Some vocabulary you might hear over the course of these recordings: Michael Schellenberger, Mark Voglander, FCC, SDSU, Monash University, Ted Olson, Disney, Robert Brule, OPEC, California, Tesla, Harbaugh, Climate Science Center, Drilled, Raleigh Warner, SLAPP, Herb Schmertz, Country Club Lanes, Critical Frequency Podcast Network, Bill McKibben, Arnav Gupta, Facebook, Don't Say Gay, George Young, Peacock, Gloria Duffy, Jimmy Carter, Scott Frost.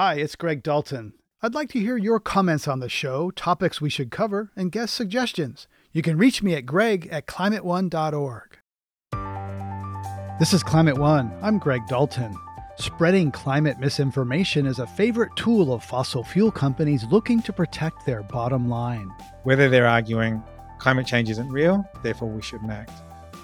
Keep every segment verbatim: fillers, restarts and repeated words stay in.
Hi, it's Greg Dalton. I'd like to hear your comments on the show, topics we should cover, and guest suggestions. You can reach me at greg at climate one dot org. This is Climate One. I'm Greg Dalton. Spreading climate misinformation is a favorite tool of fossil fuel companies looking to protect their bottom line. Whether they're arguing climate change isn't real, therefore we shouldn't act,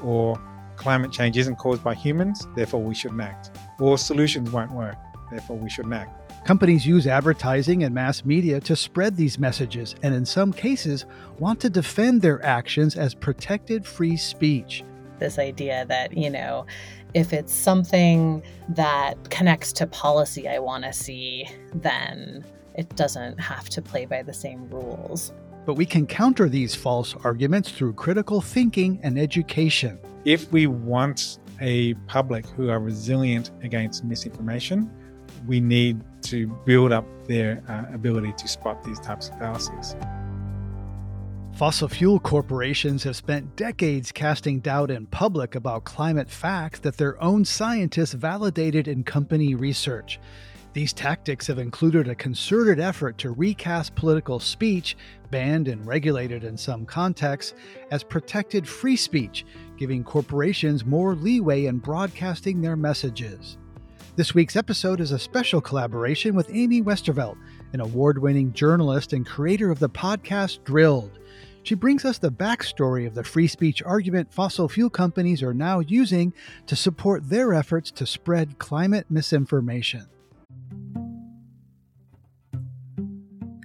or climate change isn't caused by humans, therefore we shouldn't act, or solutions won't work, therefore we shouldn't act. Companies use advertising and mass media to spread these messages, and in some cases want to defend their actions as protected free speech. This idea that, you know, if it's something that connects to policy I want to see, then it doesn't have to play by the same rules. But we can counter these false arguments through critical thinking and education. If we want a public who are resilient against misinformation, we need to build up their uh, ability to spot these types of fallacies. Fossil fuel corporations have spent decades casting doubt in public about climate facts that their own scientists validated in company research. These tactics have included a concerted effort to recast political speech, banned and regulated in some contexts, as protected free speech, giving corporations more leeway in broadcasting their messages. This week's episode is a special collaboration with Amy Westervelt, an award-winning journalist and creator of the podcast Drilled. She brings us the backstory of the free speech argument fossil fuel companies are now using to support their efforts to spread climate misinformation.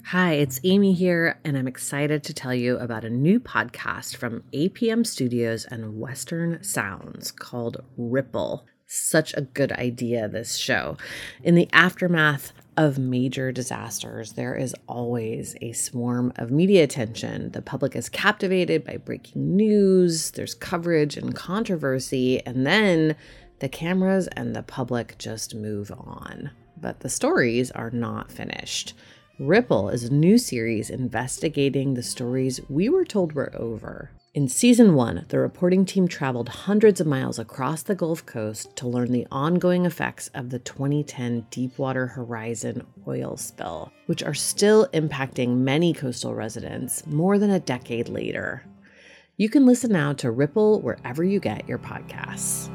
Hi, it's Amy here, and I'm excited to tell you about a new podcast from A P M Studios and Western Sounds called Ripple. Such a good idea, this show. In the aftermath of major disasters, there is always a swarm of media attention. The public is captivated by breaking news, there's coverage and controversy, and then the cameras and the public just move on. But the stories are not finished. Ripple is a new series investigating the stories we were told were over. In season one, the reporting team traveled hundreds of miles across the Gulf Coast to learn the ongoing effects of the twenty ten Deepwater Horizon oil spill, which are still impacting many coastal residents more than a decade later. You can listen now to Ripple wherever you get your podcasts.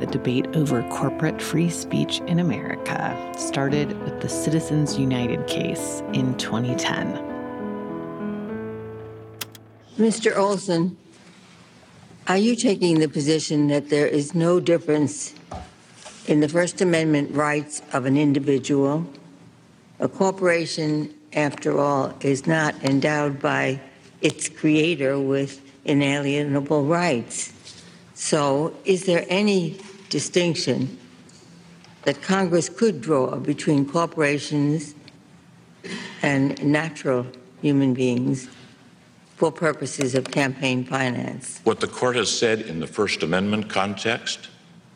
The debate over corporate free speech in America started with the Citizens United case in twenty ten. Mister Olson, are you taking the position that there is no difference in the First Amendment rights of an individual? A corporation, after all, is not endowed by its creator with inalienable rights. So, is there any distinction that Congress could draw between corporations and natural human beings for purposes of campaign finance? What the court has said in the First Amendment context,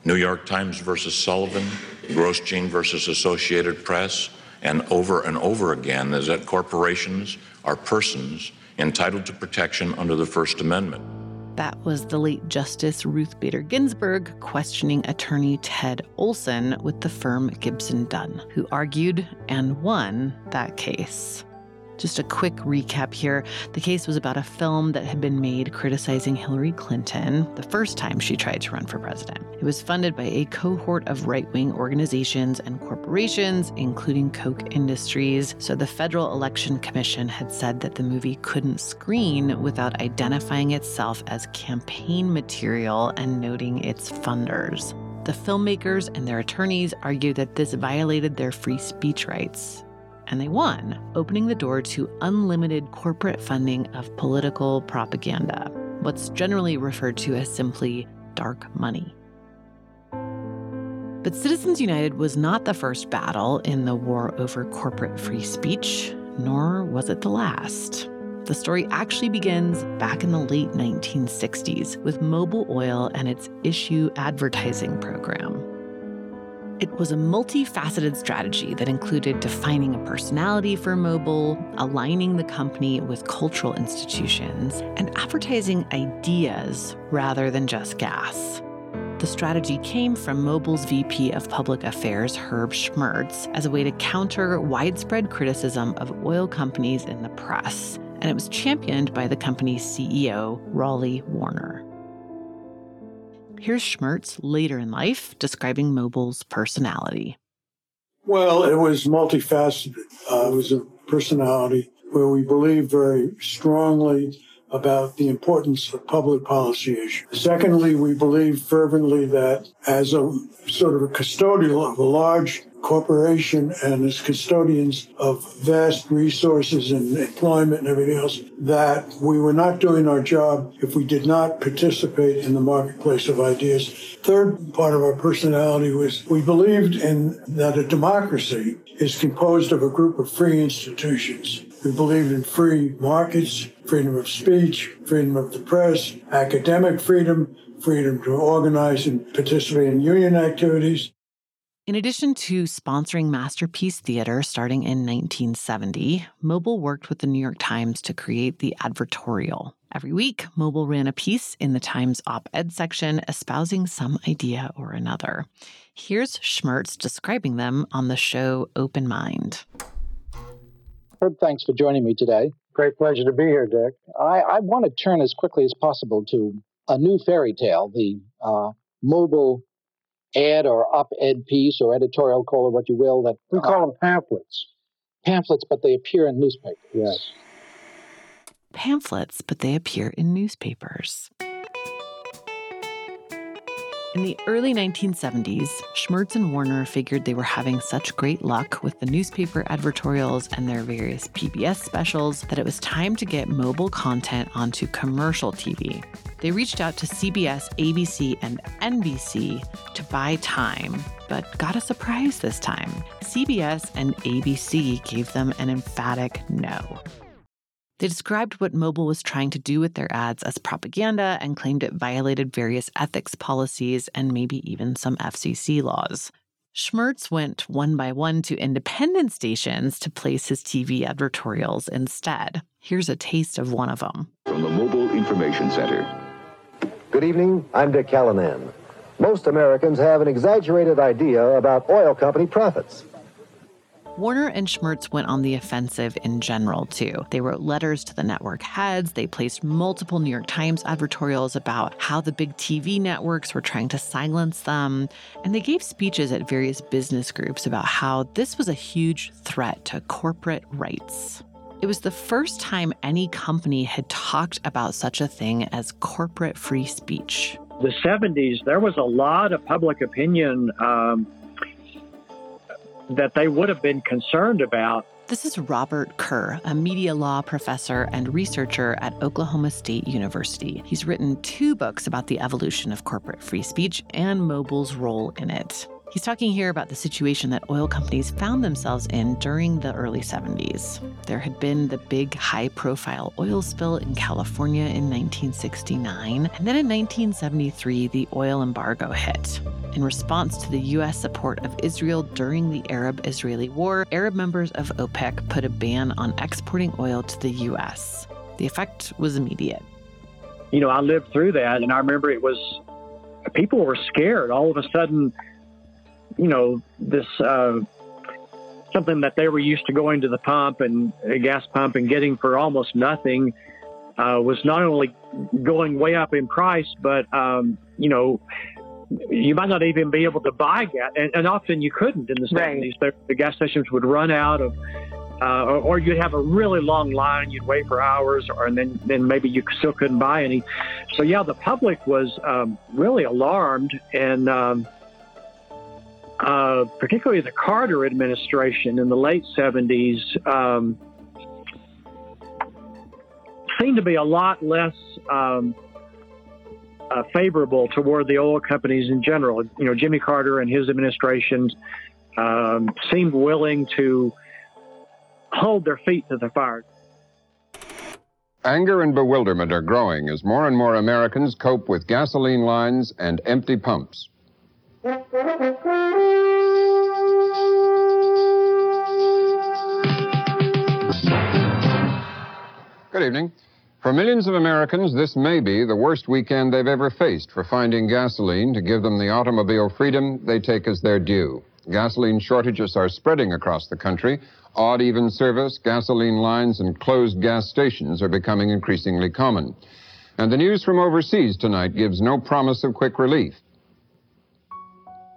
New York Times versus Sullivan, Grosjean versus Associated Press, and over and over again, is that corporations are persons entitled to protection under the First Amendment. That was the late Justice Ruth Bader Ginsburg questioning attorney Ted Olson with the firm Gibson Dunn, who argued and won that case. Just a quick recap here. The case was about a film that had been made criticizing Hillary Clinton the first time she tried to run for president. It was funded by a cohort of right-wing organizations and corporations, including Koch Industries. So the Federal Election Commission had said that the movie couldn't screen without identifying itself as campaign material and noting its funders. The filmmakers and their attorneys argued that this violated their free speech rights. And they won, opening the door to unlimited corporate funding of political propaganda, what's generally referred to as simply dark money. But Citizens United was not the first battle in the war over corporate free speech, nor was it the last. The story actually begins back in the late nineteen sixties with Mobil Oil and its issue advertising program. It was a multifaceted strategy that included defining a personality for Mobil, aligning the company with cultural institutions, and advertising ideas rather than just gas. The strategy came from Mobil's V P of Public Affairs, Herb Schmertz, as a way to counter widespread criticism of oil companies in the press, and it was championed by the company's C E O, Raleigh Warner. Here's Schmertz later in life describing Mobil's personality. Well, it was multifaceted. Uh, it was a personality where we believed very strongly about the importance of public policy issues. Secondly, we believed fervently that as a sort of a custodian of a large corporation and as custodians of vast resources and employment and everything else, that we were not doing our job if we did not participate in the marketplace of ideas. Third part of our personality was we believed in that a democracy is composed of a group of free institutions. We believed in free markets, freedom of speech, freedom of the press, academic freedom, freedom to organize and participate in union activities. In addition to sponsoring Masterpiece Theater starting in nineteen seventy, Mobil worked with the New York Times to create the advertorial. Every week, Mobil ran a piece in the Times op-ed section espousing some idea or another. Here's Schmertz describing them on the show Open Mind. Herb, thanks for joining me today. Great pleasure to be here, Dick. I, I want to turn as quickly as possible to a new fairy tale, the uh, Mobil ad or op-ed piece or editorial, call it what you will. That We call uh, them pamphlets. Pamphlets, but they appear in newspapers. Yes. Pamphlets, but they appear in newspapers. In the early nineteen seventies, Schmertz and Warner figured they were having such great luck with the newspaper advertorials and their various P B S specials that it was time to get Mobil content onto commercial T V. They reached out to C B S, A B C, and N B C to buy time, but got a surprise this time. C B S and A B C gave them an emphatic no. They described what Mobil was trying to do with their ads as propaganda and claimed it violated various ethics policies and maybe even some F C C laws. Schmertz went one by one to independent stations to place his T V advertorials instead. Here's a taste of one of them. From the Mobil Information Center. Good evening, I'm Dick Callanan. Most Americans have an exaggerated idea about oil company profits. Warner and Schmertz went on the offensive in general, too. They wrote letters to the network heads. They placed multiple New York Times advertorials about how the big T V networks were trying to silence them. And they gave speeches at various business groups about how this was a huge threat to corporate rights. It was the first time any company had talked about such a thing as corporate free speech. The seventies, there was a lot of public opinion um that they would have been concerned about. This is Robert Kerr, a media law professor and researcher at Oklahoma State University. He's written two books about the evolution of corporate free speech and Mobil's role in it. He's talking here about the situation that oil companies found themselves in during the early seventies. There had been the big high-profile oil spill in California in nineteen sixty-nine, and then in nineteen seventy-three, the oil embargo hit. In response to the U S support of Israel during the Arab-Israeli War, Arab members of OPEC put a ban on exporting oil to the U S. The effect was immediate. You know, I lived through that, and I remember it was, people were scared. All of a sudden, you know, this uh, something that they were used to going to the pump and a gas pump and getting for almost nothing uh, was not only going way up in price, but, um, you know, you might not even be able to buy gas. And, and often you couldn't in the seventies. Right. The gas stations would run out of, uh, or, or you'd have a really long line. You'd wait for hours, or and then, then maybe you still couldn't buy any. So, yeah, the public was um, really alarmed and, um, Uh, particularly the Carter administration in the late seventies, um, seemed to be a lot less um, uh, favorable toward the oil companies in general. You know, Jimmy Carter and his administration um, seemed willing to hold their feet to the fire. Anger and bewilderment are growing as more and more Americans cope with gasoline lines and empty pumps. Thank you. Good evening. For millions of Americans, this may be the worst weekend they've ever faced for finding gasoline to give them the automobile freedom they take as their due. Gasoline shortages are spreading across the country. Odd even service, gasoline lines, and closed gas stations are becoming increasingly common. And the news from overseas tonight gives no promise of quick relief.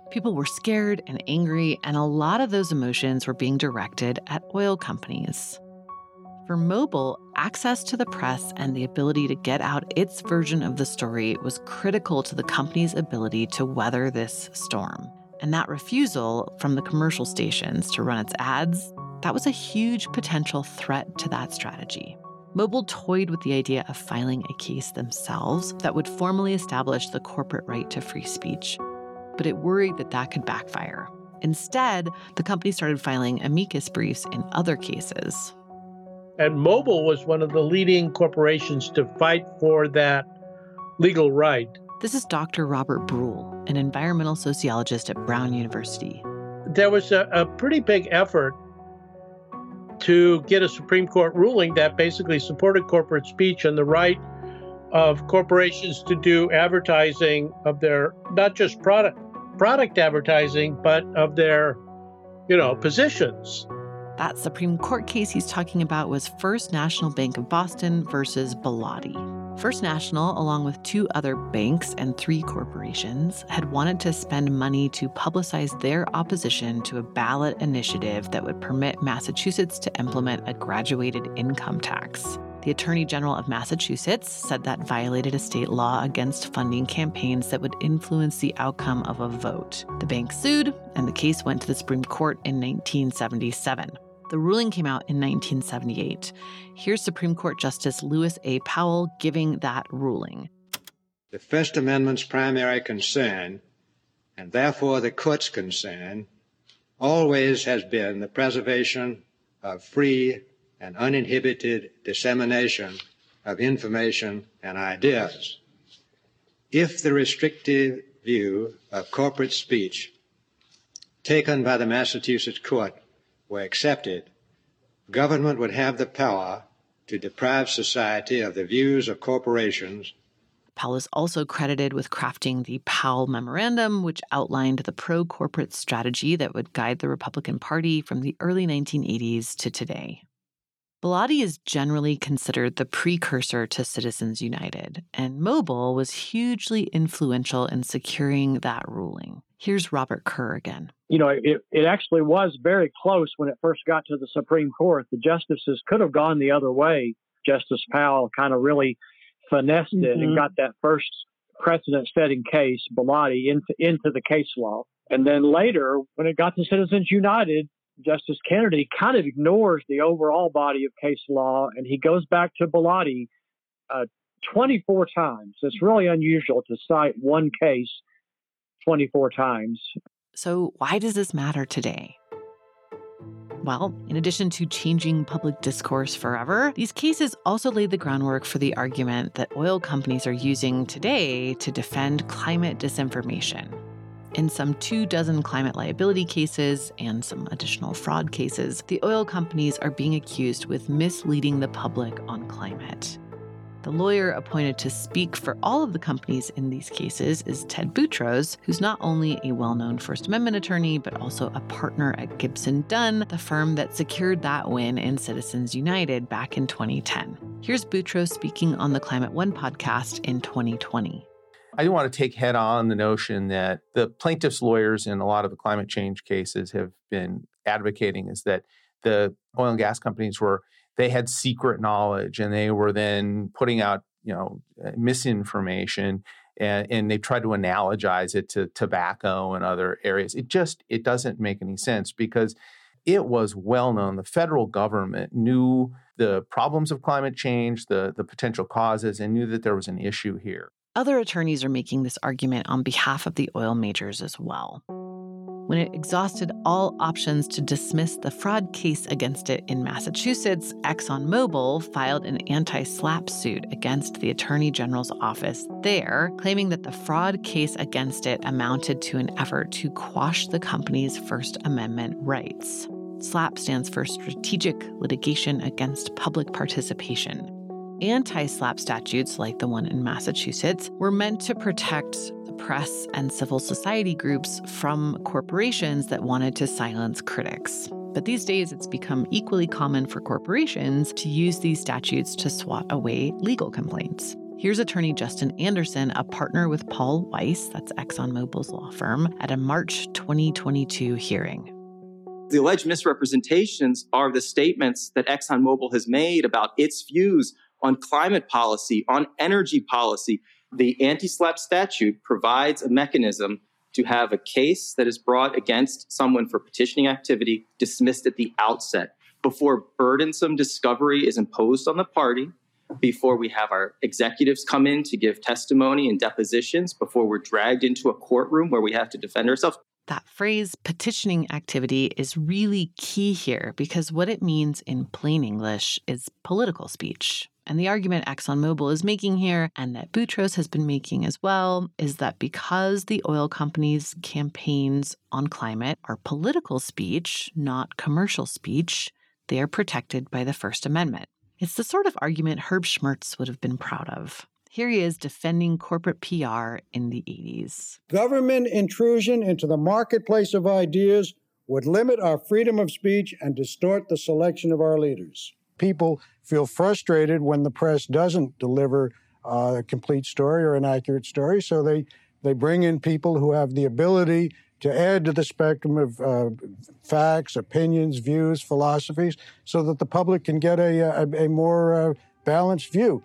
People were scared and angry, and a lot of those emotions were being directed at oil companies. For Mobil, access to the press and the ability to get out its version of the story was critical to the company's ability to weather this storm. And that refusal from the commercial stations to run its ads, that was a huge potential threat to that strategy. Mobil toyed with the idea of filing a case themselves that would formally establish the corporate right to free speech. But it worried that that could backfire. Instead, the company started filing amicus briefs in other cases. And Mobil was one of the leading corporations to fight for that legal right. This is Doctor Robert Brule, an environmental sociologist at Brown University. There was a, a pretty big effort to get a Supreme Court ruling that basically supported corporate speech and the right of corporations to do advertising of their, not just product product advertising, but of their, you know, positions. That Supreme Court case he's talking about was First National Bank of Boston versus Bellotti. First National, along with two other banks and three corporations, had wanted to spend money to publicize their opposition to a ballot initiative that would permit Massachusetts to implement a graduated income tax. The Attorney General of Massachusetts said that violated a state law against funding campaigns that would influence the outcome of a vote. The bank sued, and the case went to the Supreme Court in nineteen seventy-seven. The ruling came out in nineteen seventy-eight. Here's Supreme Court Justice Lewis A. Powell giving that ruling. The First Amendment's primary concern, and therefore the court's concern, always has been the preservation of free and uninhibited dissemination of information and ideas. If the restrictive view of corporate speech taken by the Massachusetts court were accepted, government would have the power to deprive society of the views of corporations. Powell is also credited with crafting the Powell Memorandum, which outlined the pro-corporate strategy that would guide the Republican Party from the early nineteen eighties to today. Bellotti is generally considered the precursor to Citizens United, and Mobil was hugely influential in securing that ruling. Here's Robert Kerr again. You know, it, it actually was very close when it first got to the Supreme Court. The justices could have gone the other way. Justice Powell kind of really finessed it mm-hmm. and got that first precedent-setting case, Bellotti, into, into the case law. And then later, when it got to Citizens United, Justice Kennedy kind of ignores the overall body of case law, and he goes back to Bellotti uh, twenty-four times. It's really unusual to cite one case twenty-four times. So why does this matter today? Well, in addition to changing public discourse forever, these cases also laid the groundwork for the argument that oil companies are using today to defend climate disinformation. In some two dozen climate liability cases and some additional fraud cases, the oil companies are being accused with misleading the public on climate. The lawyer appointed to speak for all of the companies in these cases is Ted Boutrous, who's not only a well-known First Amendment attorney, but also a partner at Gibson Dunn, the firm that secured that win in Citizens United back in twenty ten. Here's Boutrous speaking on the Climate One podcast in twenty twenty. I do want to take head on the notion that the plaintiffs' lawyers in a lot of the climate change cases have been advocating is that the oil and gas companies were, they had secret knowledge and they were then putting out, you know, misinformation and, and they tried to analogize it to tobacco and other areas. It just, it doesn't make any sense because it was well known. The federal government knew the problems of climate change, the, the potential causes, and knew that there was an issue here. Other attorneys are making this argument on behalf of the oil majors as well. When it exhausted all options to dismiss the fraud case against it in Massachusetts, ExxonMobil filed an anti-SLAPP suit against the Attorney General's office there, claiming that the fraud case against it amounted to an effort to quash the company's First Amendment rights. SLAPP stands for Strategic Litigation Against Public Participation. Anti-slap statutes, like the one in Massachusetts, were meant to protect the press and civil society groups from corporations that wanted to silence critics. But these days, it's become equally common for corporations to use these statutes to swat away legal complaints. Here's attorney Justin Anderson, a partner with Paul Weiss, that's ExxonMobil's law firm, at a March twenty twenty-two hearing. The alleged misrepresentations are the statements that ExxonMobil has made about its views on climate policy, on energy policy. The anti-slap statute provides a mechanism to have a case that is brought against someone for petitioning activity dismissed at the outset, before burdensome discovery is imposed on the party, before we have our executives come in to give testimony and depositions, before we're dragged into a courtroom where we have to defend ourselves. That phrase, petitioning activity, is really key here because what it means in plain English is political speech. And the argument ExxonMobil is making here, and that Boutrous has been making as well, is that because the oil companies' campaigns on climate are political speech, not commercial speech, they are protected by the First Amendment. It's the sort of argument Herb Schmertz would have been proud of. Here he is defending corporate P R in the eighties. Government intrusion into the marketplace of ideas would limit our freedom of speech and distort the selection of our leaders. People feel frustrated when the press doesn't deliver uh, a complete story or an accurate story, so they, they bring in people who have the ability to add to the spectrum of uh, facts, opinions, views, philosophies, so that the public can get a, a, a more uh, balanced view.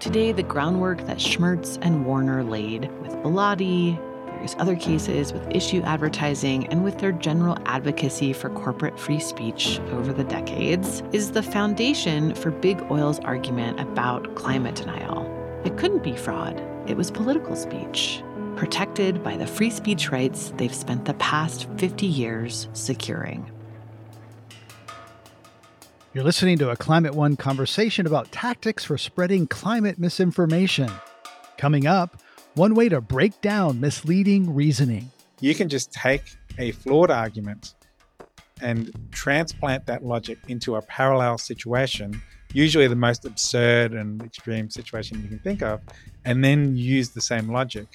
Today, the groundwork that Schmertz and Warner laid with Bellotti, various other cases, with issue advertising, and with their general advocacy for corporate free speech over the decades, is the foundation for Big Oil's argument about climate denial. It couldn't be fraud. It was political speech, protected by the free speech rights they've spent the past fifty years securing. You're listening to a Climate One conversation about tactics for spreading climate misinformation. Coming up, one way to break down misleading reasoning. You can just take a flawed argument and transplant that logic into a parallel situation, usually the most absurd and extreme situation you can think of, and then use the same logic.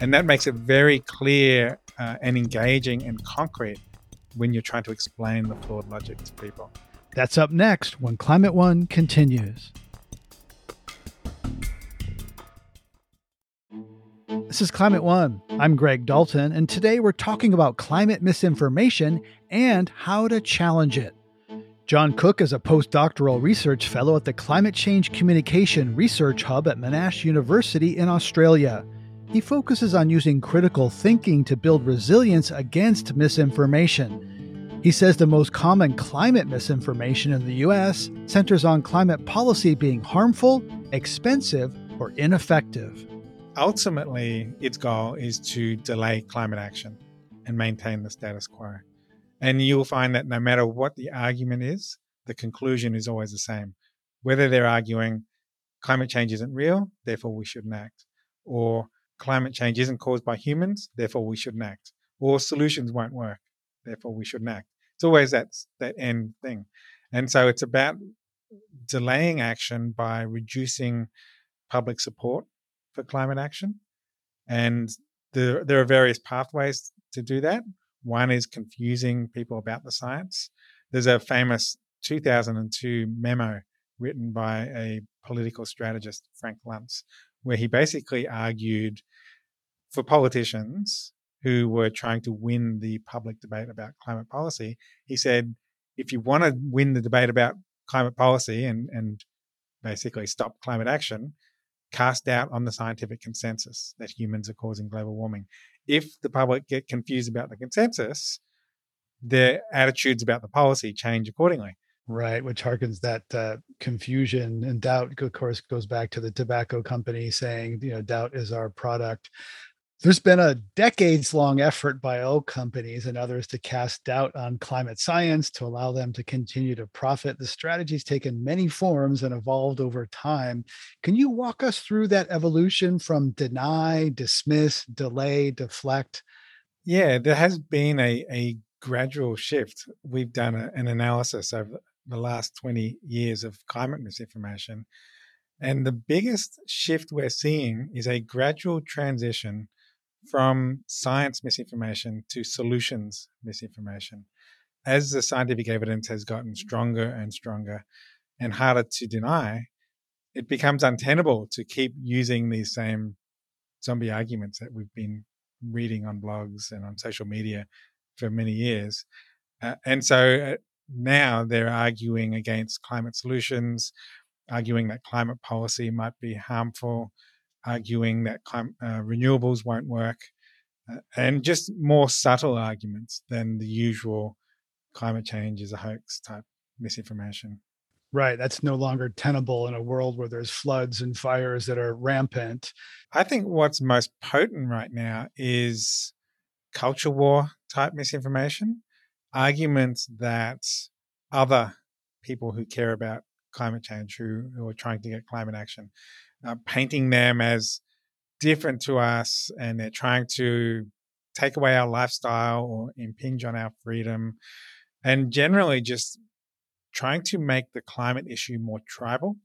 And that makes it very clear uh, and engaging and concrete when you're trying to explain the flawed logic to people. That's up next when Climate One continues. This is Climate One. I'm Greg Dalton, and today we're talking about climate misinformation and how to challenge it. John Cook is a postdoctoral research fellow at the Climate Change Communication Research Hub at Monash University in Australia. He focuses on using critical thinking to build resilience against misinformation. He says the most common climate misinformation in the U S centers on climate policy being harmful, expensive, or ineffective. Ultimately, its goal is to delay climate action and maintain the status quo. And you'll find that no matter what the argument is, the conclusion is always the same. Whether they're arguing climate change isn't real, therefore we shouldn't act, or climate change isn't caused by humans, therefore we shouldn't act, or solutions won't work, therefore we shouldn't act. It's always that, that end thing. And so it's about delaying action by reducing public support for climate action. And there, there are various pathways to do that. One is confusing people about the science. There's a famous two thousand two memo written by a political strategist, Frank Luntz, where he basically argued for politicians who were trying to win the public debate about climate policy. He said, if you want to win the debate about climate policy and, and basically stop climate action, cast doubt on the scientific consensus that humans are causing global warming. If the public get confused about the consensus, their attitudes about the policy change accordingly. Right, which harkens that uh, confusion and doubt, of course, goes back to the tobacco company saying, you know, doubt is our product. There's been a decades-long effort by oil companies and others to cast doubt on climate science to allow them to continue to profit. The strategy's taken many forms and evolved over time. Can you walk us through that evolution from deny, dismiss, delay, deflect? Yeah, there has been a, a gradual shift. We've done a, an analysis over the last twenty years of climate misinformation. And the biggest shift we're seeing is a gradual transition from science misinformation to solutions misinformation. As the scientific evidence has gotten stronger and stronger and harder to deny, it becomes untenable to keep using these same zombie arguments that we've been reading on blogs and on social media for many years. Uh, and so uh, now they're arguing against climate solutions, arguing that climate policy might be harmful, arguing that clim- uh, renewables won't work, uh, and just more subtle arguments than the usual climate change is a hoax type misinformation. Right. That's no longer tenable in a world where there's floods and fires that are rampant. I think what's most potent right now is culture war type misinformation, arguments that other people who care about climate change, who, who are trying to get climate action, uh, painting them as different to us, and they're trying to take away our lifestyle or impinge on our freedom, and generally just trying to make the climate issue more tribal.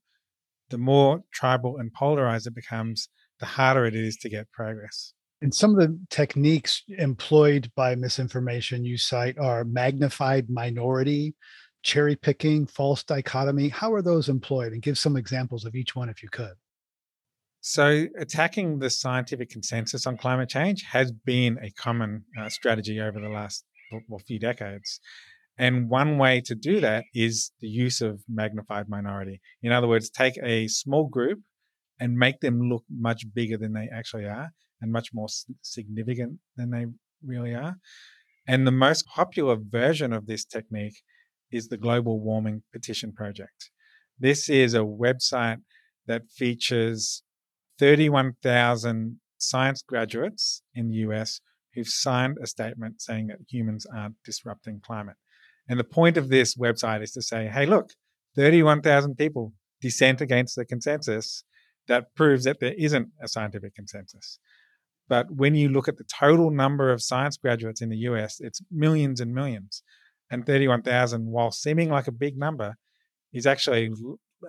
The more tribal and polarized it becomes, the harder it is to get progress. And some of the techniques employed by misinformation you cite are magnified minority, cherry picking, false dichotomy. How are those employed? And give some examples of each one if you could. So attacking the scientific consensus on climate change has been a common uh, strategy over the last well, few decades. And one way to do that is the use of magnified minority. In other words, take a small group and make them look much bigger than they actually are and much more significant than they really are. And the most popular version of this technique is the Global Warming Petition Project. This is a website that features thirty-one thousand science graduates in the U S who've signed a statement saying that humans aren't disrupting climate. And the point of this website is to say, hey, look, thirty-one thousand people dissent against the consensus. That proves that there isn't a scientific consensus. But when you look at the total number of science graduates in the U S, it's millions and millions. And thirty-one thousand, while seeming like a big number, is actually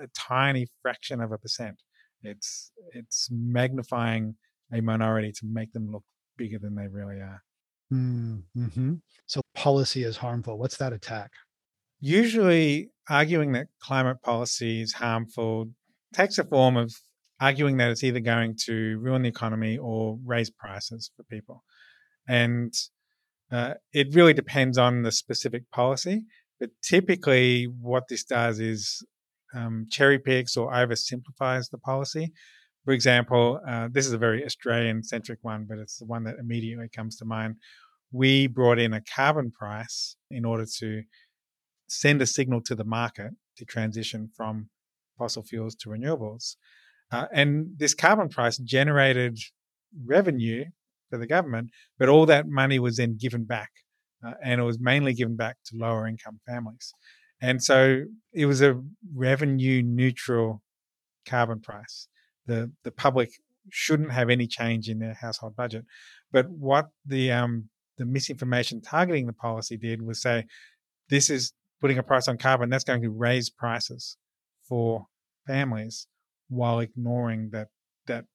a tiny fraction of a percent. It's it's magnifying a minority to make them look bigger than they really are. Mm-hmm. So policy is harmful. What's that attack? Usually arguing that climate policy is harmful takes a form of arguing that it's either going to ruin the economy or raise prices for people. And uh, it really depends on the specific policy. But typically what this does is um, cherry picks or oversimplifies the policy. For example, uh, this is a very Australian-centric one, but it's the one that immediately comes to mind. We brought in a carbon price in order to send a signal to the market to transition from fossil fuels to renewables. Uh, and this carbon price generated revenue for the government, but all that money was then given back, uh, and it was mainly given back to lower-income families. And so it was a revenue-neutral carbon price. The, the public shouldn't have any change in their household budget. But what the um, the misinformation targeting the policy did was say, this is putting a price on carbon, that's going to raise prices for families while ignoring that that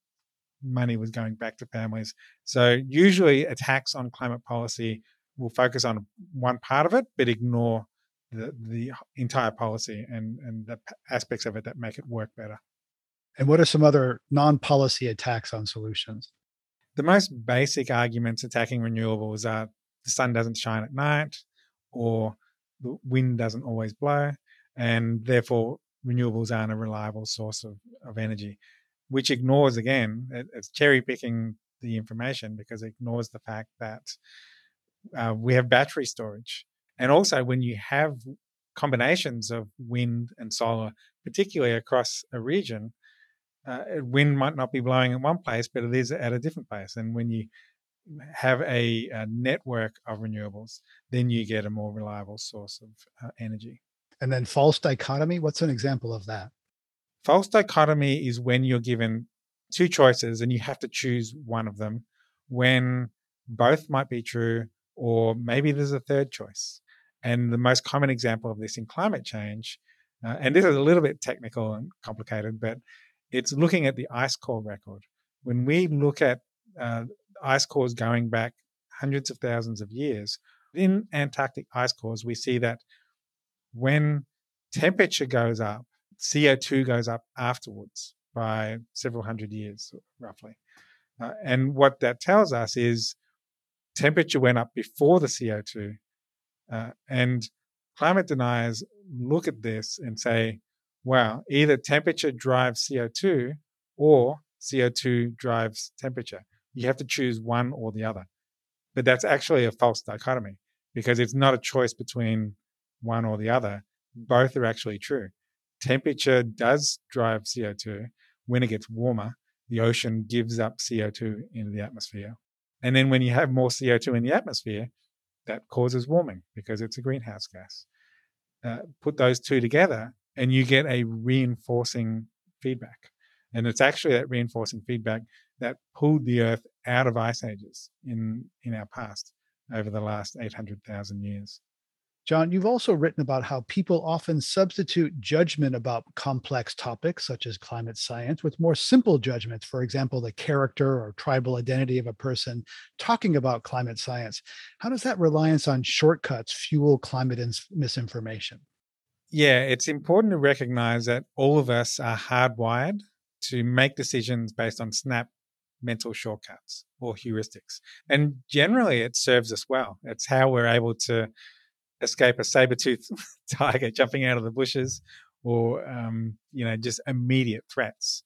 money was going back to families. So usually attacks on climate policy will focus on one part of it, but ignore the, the entire policy and, and the aspects of it that make it work better. And what are some other non-policy attacks on solutions? The most basic arguments attacking renewables are the sun doesn't shine at night, or the wind doesn't always blow, and therefore renewables aren't a reliable source of, of energy, which ignores, again, it, it's cherry-picking the information because it ignores the fact that uh, we have battery storage. And also when you have combinations of wind and solar, particularly across a region, Uh, wind might not be blowing in one place, but it is at a different place. And when you have a, a network of renewables, then you get a more reliable source of uh, energy. And then false dichotomy, what's an example of that? False dichotomy is when you're given two choices and you have to choose one of them when both might be true, or maybe there's a third choice. And the most common example of this in climate change, uh, and this is a little bit technical and complicated, but it's looking at the ice core record. When we look at uh, ice cores going back hundreds of thousands of years, in Antarctic ice cores, we see that when temperature goes up, C O two goes up afterwards by several hundred years, roughly. Uh, and what that tells us is temperature went up before the C O two. Uh, and climate deniers look at this and say, wow, either temperature drives C O two or C O two drives temperature. You have to choose one or the other. But that's actually a false dichotomy because it's not a choice between one or the other. Both are actually true. Temperature does drive C O two. When it gets warmer, the ocean gives up C O two into the atmosphere. And then when you have more C O two in the atmosphere, that causes warming because it's a greenhouse gas. Uh, put those two together and you get a reinforcing feedback. And it's actually that reinforcing feedback that pulled the Earth out of ice ages in, in our past over the last eight hundred thousand years. John, you've also written about how people often substitute judgment about complex topics such as climate science with more simple judgments, for example, the character or tribal identity of a person talking about climate science. How does that reliance on shortcuts fuel climate ins- misinformation? Yeah, it's important to recognize that all of us are hardwired to make decisions based on snap mental shortcuts or heuristics. And generally, it serves us well. It's how we're able to escape a saber-toothed tiger jumping out of the bushes or, um, you know, just immediate threats.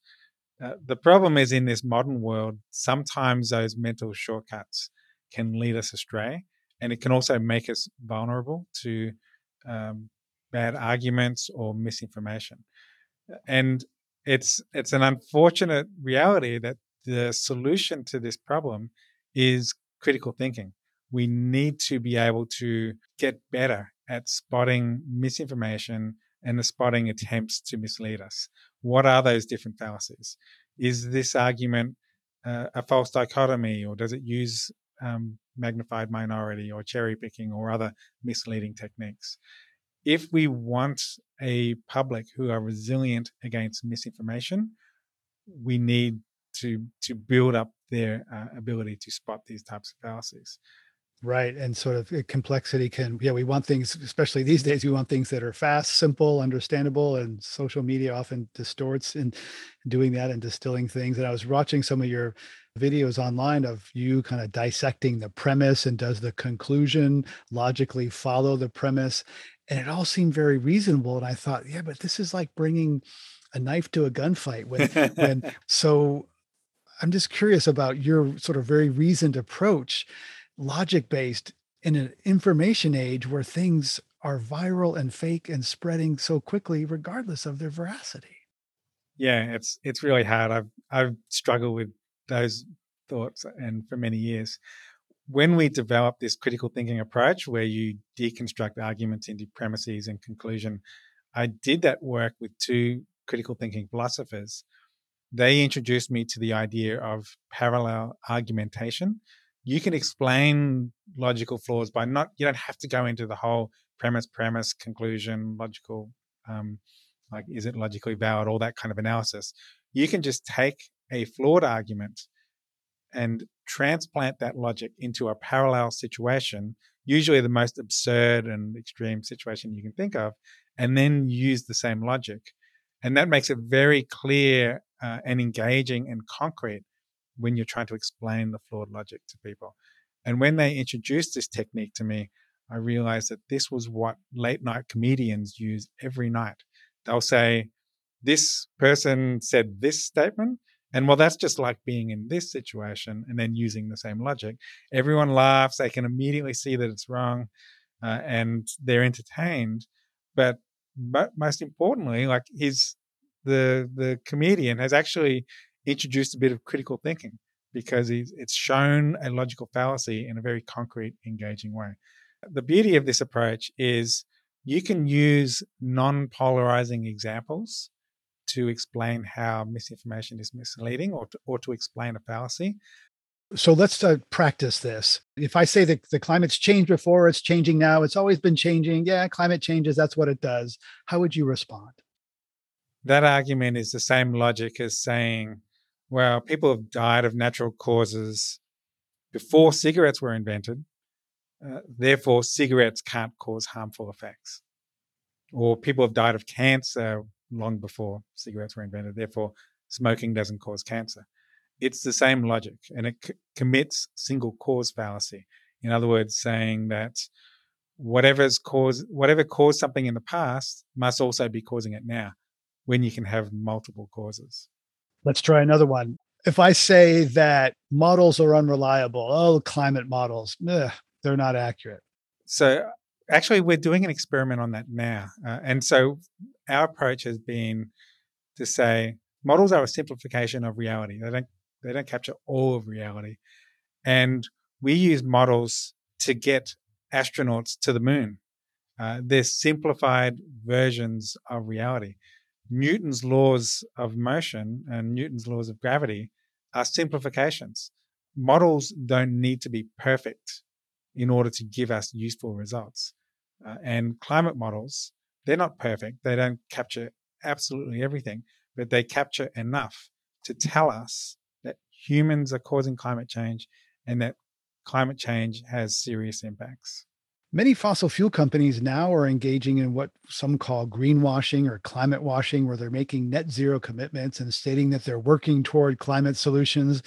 Uh, the problem is in this modern world, sometimes those mental shortcuts can lead us astray, and it can also make us vulnerable to um, bad arguments or misinformation. And it's it's an unfortunate reality that the solution to this problem is critical thinking. We need to be able to get better at spotting misinformation and the spotting attempts to mislead us. What are those different fallacies? Is this argument uh, a false dichotomy, or does it use um, magnified minority or cherry picking or other misleading techniques? If we want a public who are resilient against misinformation, we need to to build up their uh, ability to spot these types of fallacies. Right. And sort of complexity can, yeah, we want things, especially these days, we want things that are fast, simple, understandable, and social media often distorts in doing that and distilling things. And I was watching some of your videos online of you kind of dissecting the premise and does the conclusion logically follow the premise? And it all seemed very reasonable. And I thought, yeah, but this is like bringing a knife to a gunfight. When, when, so I'm just curious about your sort of very reasoned approach, logic-based in an information age where things are viral and fake and spreading so quickly, regardless of their veracity. Yeah, it's it's really hard. I've I've struggled with those thoughts and for many years. When we develop this critical thinking approach where you deconstruct arguments into premises and conclusion, I did that work with two critical thinking philosophers. They introduced me to the idea of parallel argumentation. You can explain logical flaws by not, you don't have to go into the whole premise, premise, conclusion, logical, um, like is it logically valid, all that kind of analysis. You can just take a flawed argument and transplant that logic into a parallel situation, usually the most absurd and extreme situation you can think of, and then use the same logic. And that makes it very clear uh, and engaging and concrete when you're trying to explain the flawed logic to people. And when they introduced this technique to me, I realized that this was what late night comedians use every night. They'll say, this person said this statement, and well, that's just like being in this situation, and then using the same logic. Everyone laughs, they can immediately see that it's wrong, uh, and they're entertained. But, but most importantly, like his, the, the comedian has actually introduced a bit of critical thinking because it's shown a logical fallacy in a very concrete, engaging way. The beauty of this approach is you can use non-polarizing examples to explain how misinformation is misleading or to, or to explain a fallacy. So let's uh, practice this. If I say that the climate's changed before, it's changing now, it's always been changing. Yeah, climate changes, that's what it does. How would you respond? That argument is the same logic as saying, well, people have died of natural causes before cigarettes were invented. Uh, therefore, cigarettes can't cause harmful effects. Or people have died of cancer long before cigarettes were invented. Therefore, smoking doesn't cause cancer. It's the same logic, and it c- commits single cause fallacy. In other words, saying that whatever's caused, whatever caused something in the past must also be causing it now, when you can have multiple causes. Let's try another one. If I say that models are unreliable, oh, climate models, ugh, they're not accurate. So actually, we're doing an experiment on that now. Uh, and so our approach has been to say models are a simplification of reality. They don't They don't capture all of reality. And we use models to get astronauts to the moon. Uh, they're simplified versions of reality. Newton's laws of motion and Newton's laws of gravity are simplifications. Models don't need to be perfect in order to give us useful results. Uh, and climate models, they're not perfect. They don't capture absolutely everything, but they capture enough to tell us humans are causing climate change and that climate change has serious impacts. Many fossil fuel companies now are engaging in what some call greenwashing or climate washing, where they're making net zero commitments and stating that they're working toward climate solutions.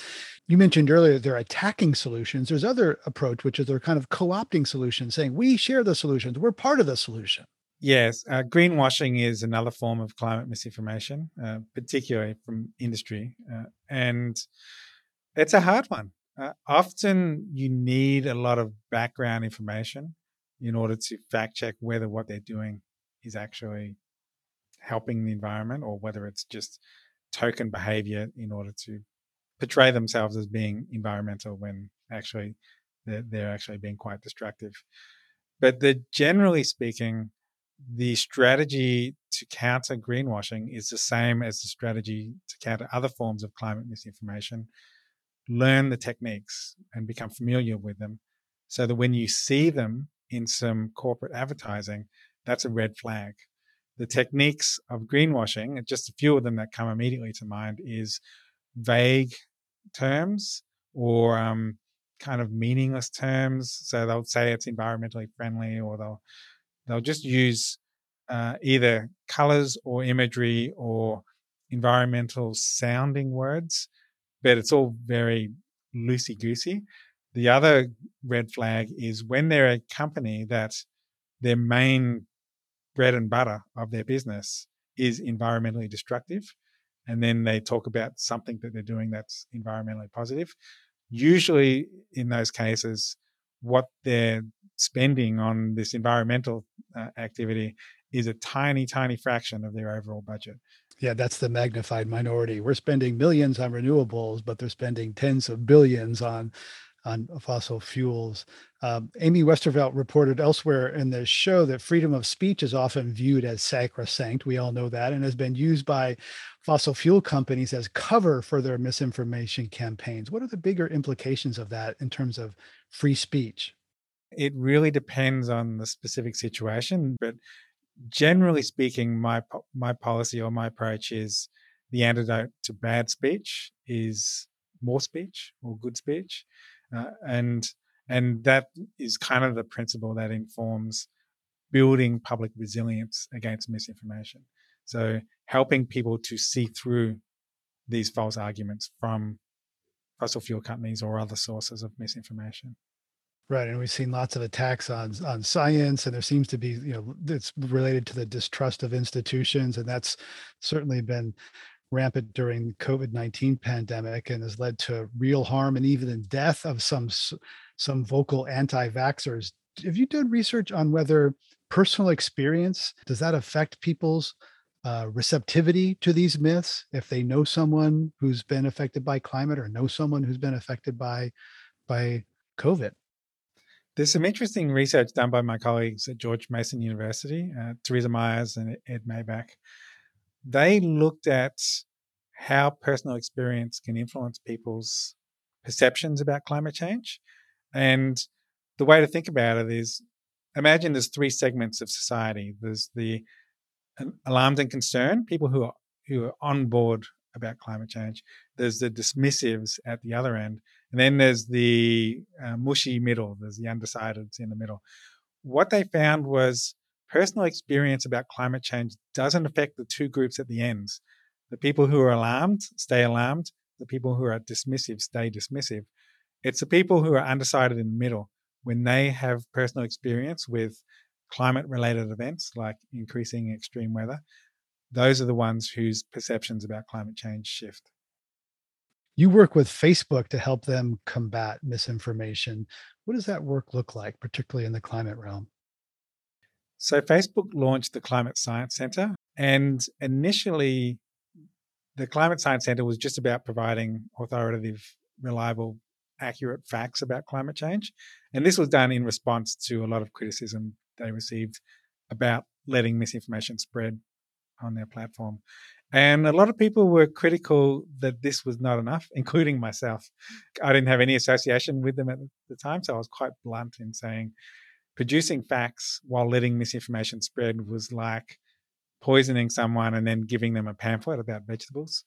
You mentioned earlier that they're attacking solutions. There's other approach, which is they're kind of co-opting solutions, saying we share the solutions, we're part of the solution. Yes, uh, greenwashing is another form of climate misinformation, uh, particularly from industry. Uh, and it's a hard one. Uh, often you need a lot of background information in order to fact check whether what they're doing is actually helping the environment or whether it's just token behavior in order to portray themselves as being environmental when actually they're, they're actually being quite destructive. But the, generally speaking, the strategy to counter greenwashing is the same as the strategy to counter other forms of climate misinformation. Learn the techniques and become familiar with them so that when you see them in some corporate advertising, that's a red flag. The techniques of greenwashing, just a few of them that come immediately to mind, is vague terms or um, kind of meaningless terms. So they'll say it's environmentally friendly, or they'll They'll just use uh, either colors or imagery or environmental sounding words, but it's all very loosey-goosey. The other red flag is when they're a company that their main bread and butter of their business is environmentally destructive, and then they talk about something that they're doing that's environmentally positive. Usually in those cases, what they're spending on this environmental uh, activity is a tiny, tiny fraction of their overall budget. Yeah, that's the magnified minority. We're spending millions on renewables, but they're spending tens of billions on on fossil fuels. Um, Amy Westervelt reported elsewhere in the show that freedom of speech is often viewed as sacrosanct. We all know that, and has been used by fossil fuel companies as cover for their misinformation campaigns. What are the bigger implications of that in terms of free speech? It really depends on the specific situation, but generally speaking, my my policy or my approach is the antidote to bad speech is more speech or good speech, uh, and and that is kind of the principle that informs building public resilience against misinformation. So helping people to see through these false arguments from fossil fuel companies or other sources of misinformation. Right. And we've seen lots of attacks on on science, and there seems to be, you know, it's related to the distrust of institutions. And that's certainly been rampant during the COVID nineteen pandemic and has led to real harm and even in death of some some vocal anti-vaxxers. Have you done research on whether personal experience, does that affect people's uh, receptivity to these myths if they know someone who's been affected by climate or know someone who's been affected by by COVID? There's some interesting research done by my colleagues at George Mason University, uh, Teresa Myers and Ed Maybach. They looked at how personal experience can influence people's perceptions about climate change. And the way to think about it is, imagine there's three segments of society. There's the alarmed and concerned, people who are, who are on board about climate change. There's the dismissives at the other end. And then there's the uh, mushy middle. There's the undecideds in the middle. What they found was personal experience about climate change doesn't affect the two groups at the ends. The people who are alarmed stay alarmed. The people who are dismissive stay dismissive. It's the people who are undecided in the middle. When they have personal experience with climate-related events like increasing extreme weather, those are the ones whose perceptions about climate change shift. You work with Facebook to help them combat misinformation. What does that work look like, particularly in the climate realm? So Facebook launched the Climate Science Center, and initially the Climate Science Center was just about providing authoritative, reliable, accurate facts about climate change. And this was done in response to a lot of criticism they received about letting misinformation spread on their platform. And a lot of people were critical that this was not enough, including myself. I didn't have any association with them at the time, so I was quite blunt in saying producing facts while letting misinformation spread was like poisoning someone and then giving them a pamphlet about vegetables.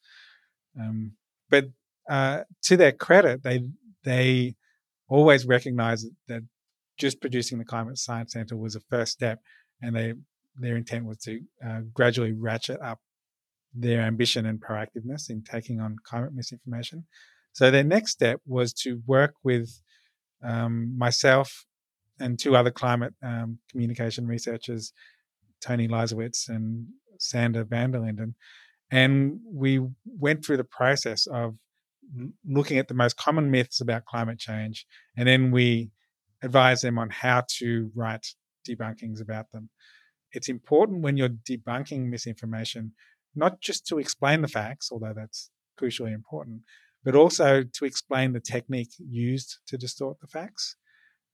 Um, but uh, to their credit, they they always recognized that just producing the Climate Science Center was a first step, and they their intent was to uh, gradually ratchet up their ambition and proactiveness in taking on climate misinformation. So their next step was to work with um, myself and two other climate um, communication researchers, Tony Leisowitz and Sander van der Linden. And we went through the process of looking at the most common myths about climate change, and then we advised them on how to write debunkings about them. It's important when you're debunking misinformation, not just to explain the facts, although that's crucially important, but also to explain the technique used to distort the facts.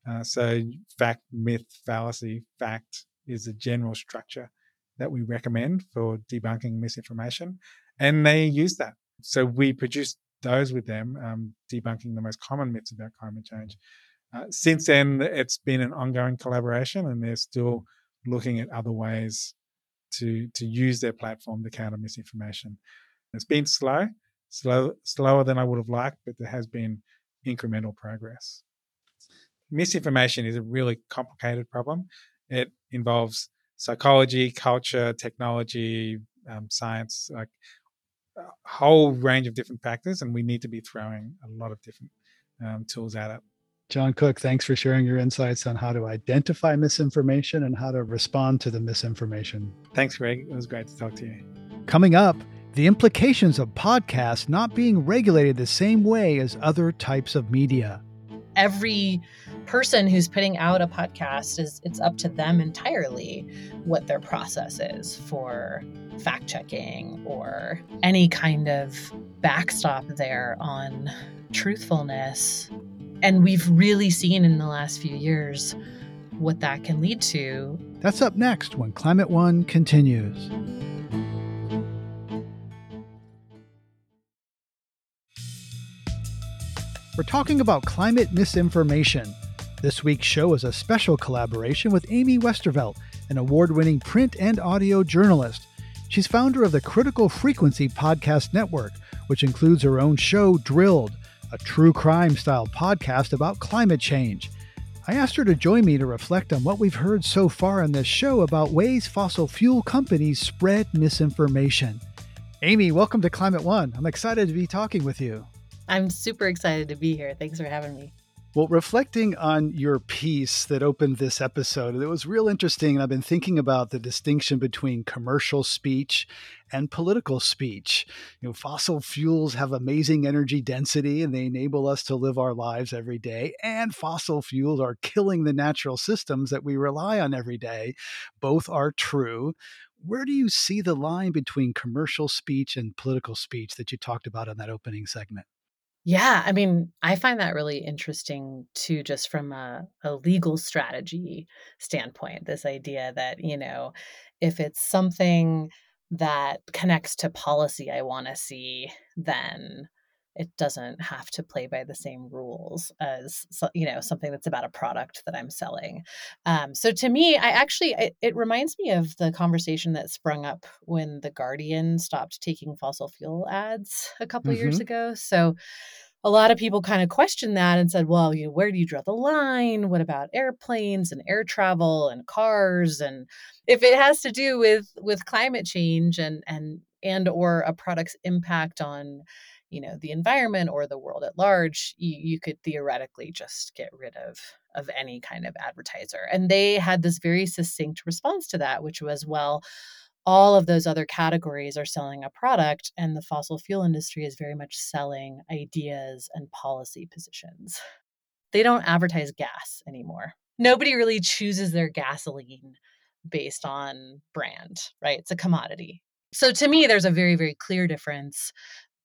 Uh, so fact, myth, fallacy, fact is the general structure that we recommend for debunking misinformation. And they use that. So we produced those with them, um, debunking the most common myths about climate change. Uh, since then, it's been an ongoing collaboration, and they're still looking at other ways to to use their platform to counter misinformation. It's been slow, slow slower than I would have liked, but there has been incremental progress. Misinformation is a really complicated problem. It involves psychology, culture, technology, um, science, like a whole range of different factors, and we need to be throwing a lot of different um, tools at it. John Cook, thanks for sharing your insights on how to identify misinformation and how to respond to the misinformation. Thanks, Greg. It was great to talk to you. Coming up, the implications of podcasts not being regulated the same way as other types of media. Every person who's putting out a podcast, is it's up to them entirely what their process is for fact-checking or any kind of backstop there on truthfulness. And we've really seen in the last few years what that can lead to. That's up next when Climate One continues. We're talking about climate misinformation. This week's show is a special collaboration with Amy Westervelt, an award-winning print and audio journalist. She's founder of the Critical Frequency Podcast Network, which includes her own show, Drilled, a true crime-style podcast about climate change. I asked her to join me to reflect on what we've heard so far in this show about ways fossil fuel companies spread misinformation. Amy, welcome to Climate One. I'm excited to be talking with you. I'm super excited to be here. Thanks for having me. Well, reflecting on your piece that opened this episode, it was real interesting, and I've been thinking about the distinction between commercial speech and political speech. You know, fossil fuels have amazing energy density, and they enable us to live our lives every day. And fossil fuels are killing the natural systems that we rely on every day. Both are true. Where do you see the line between commercial speech and political speech that you talked about in that opening segment? Yeah, I mean, I find that really interesting too, just from a, a legal strategy standpoint, this idea that, you know, if it's something that connects to policy I want to see, then it doesn't have to play by the same rules as, you know, something that's about a product that I'm selling. Um, so to me, I actually, it, it reminds me of the conversation that sprung up when The Guardian stopped taking fossil fuel ads a couple mm-hmm. years ago. So a lot of people kind of questioned that and said, well, you know, where do you draw the line? What about airplanes and air travel and cars? And if it has to do with, with climate change and, and, and or a product's impact on, you know, the environment or the world at large, you, you could theoretically just get rid of, of any kind of advertiser. And they had this very succinct response to that, which was, well, all of those other categories are selling a product, and the fossil fuel industry is very much selling ideas and policy positions. They don't advertise gas anymore. Nobody really chooses their gasoline based on brand, right? It's a commodity. So to me, there's a very, very clear difference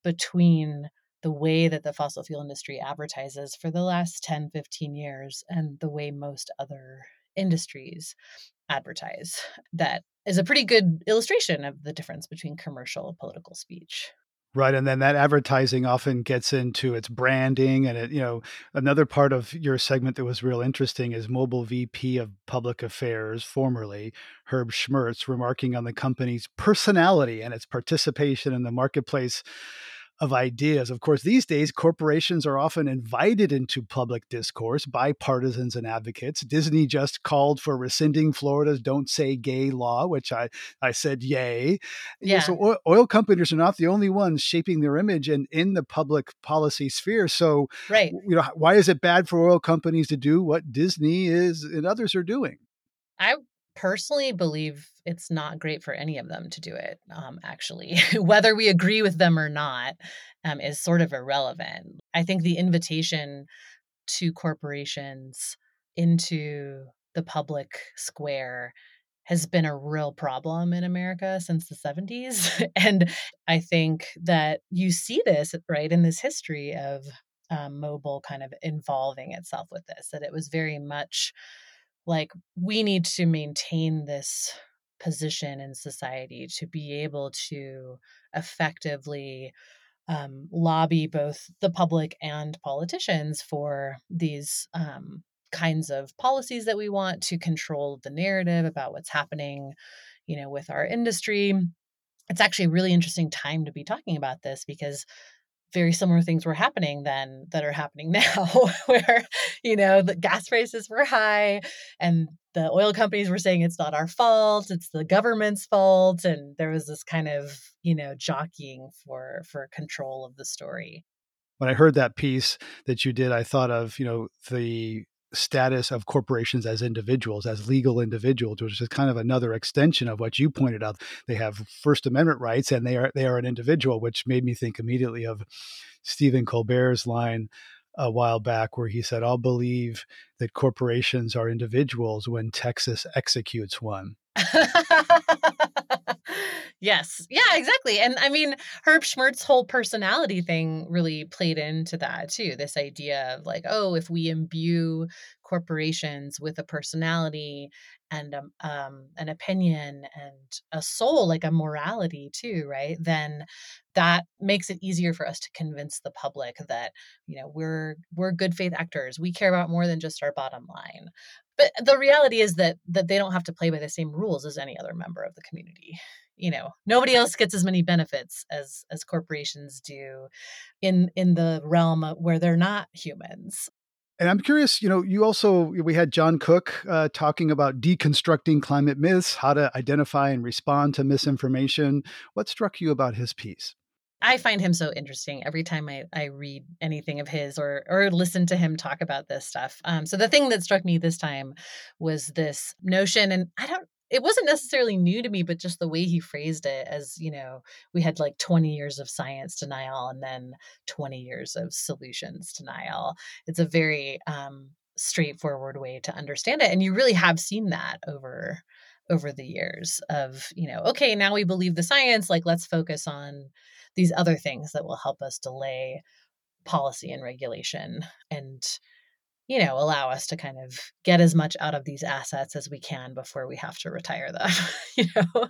between the way that the fossil fuel industry advertises for the last ten, fifteen years and the way most other industries advertise. That is a pretty good illustration of the difference between commercial and political speech. Right. And then that advertising often gets into its branding. And, it, you know, another part of your segment that was real interesting is Mobile V P of Public Affairs, formerly Herb Schmertz, remarking on the company's personality and its participation in the marketplace of ideas. Of course, these days, corporations are often invited into public discourse by partisans and advocates. Disney just called for rescinding Florida's Don't Say Gay law, which I, I said, yay. Yeah. So oil companies are not the only ones shaping their image and in the public policy sphere. So, right. you know, why is it bad for oil companies to do what Disney is and others are doing? I personally believe it's not great for any of them to do it, um, actually. Whether we agree with them or not um, is sort of irrelevant. I think the invitation to corporations into the public square has been a real problem in America since the seventies. And I think that you see this, right, in this history of um, Mobil kind of involving itself with this, that it was very much like, we need to maintain this position in society to be able to effectively um, lobby both the public and politicians for these um, kinds of policies that we want to control the narrative about what's happening, you know, with our industry. It's actually a really interesting time to be talking about this because very similar things were happening then that are happening now, where, you know, the gas prices were high and the oil companies were saying it's not our fault, it's the government's fault. And there was this kind of, you know, jockeying for for control of the story. When I heard that piece that you did, I thought of, you know, the status of corporations as individuals, as legal individuals, which is kind of another extension of what you pointed out. They have First Amendment rights and they are they are an individual, which made me think immediately of Stephen Colbert's line a while back where he said, "I'll believe that corporations are individuals when Texas executes one." Yes. Yeah, exactly. And I mean, Herb Schmertz's whole personality thing really played into that too. This idea of like, oh, if we imbue corporations with a personality and um, um, an opinion and a soul, like a morality too, right? Then that makes it easier for us to convince the public that, you know, we're we're good faith actors. We care about more than just our bottom line. But the reality is that that they don't have to play by the same rules as any other member of the community. You know, nobody else gets as many benefits as as corporations do in in the realm where they're not humans. And I'm curious, you know, you also, we had John Cook uh, talking about deconstructing climate myths, how to identify and respond to misinformation. What struck you about his piece? I find him so interesting every time I, I read anything of his or or listen to him talk about this stuff. Um, so the thing that struck me this time was this notion, and I don't, it wasn't necessarily new to me, but just the way he phrased it as, you know, we had like twenty years of science denial and then twenty years of solutions denial. It's a very um, straightforward way to understand it. And you really have seen that over, over the years of, you know, okay, now we believe the science, like let's focus on these other things that will help us delay policy and regulation and, you know, allow us to kind of get as much out of these assets as we can before we have to retire them, you know,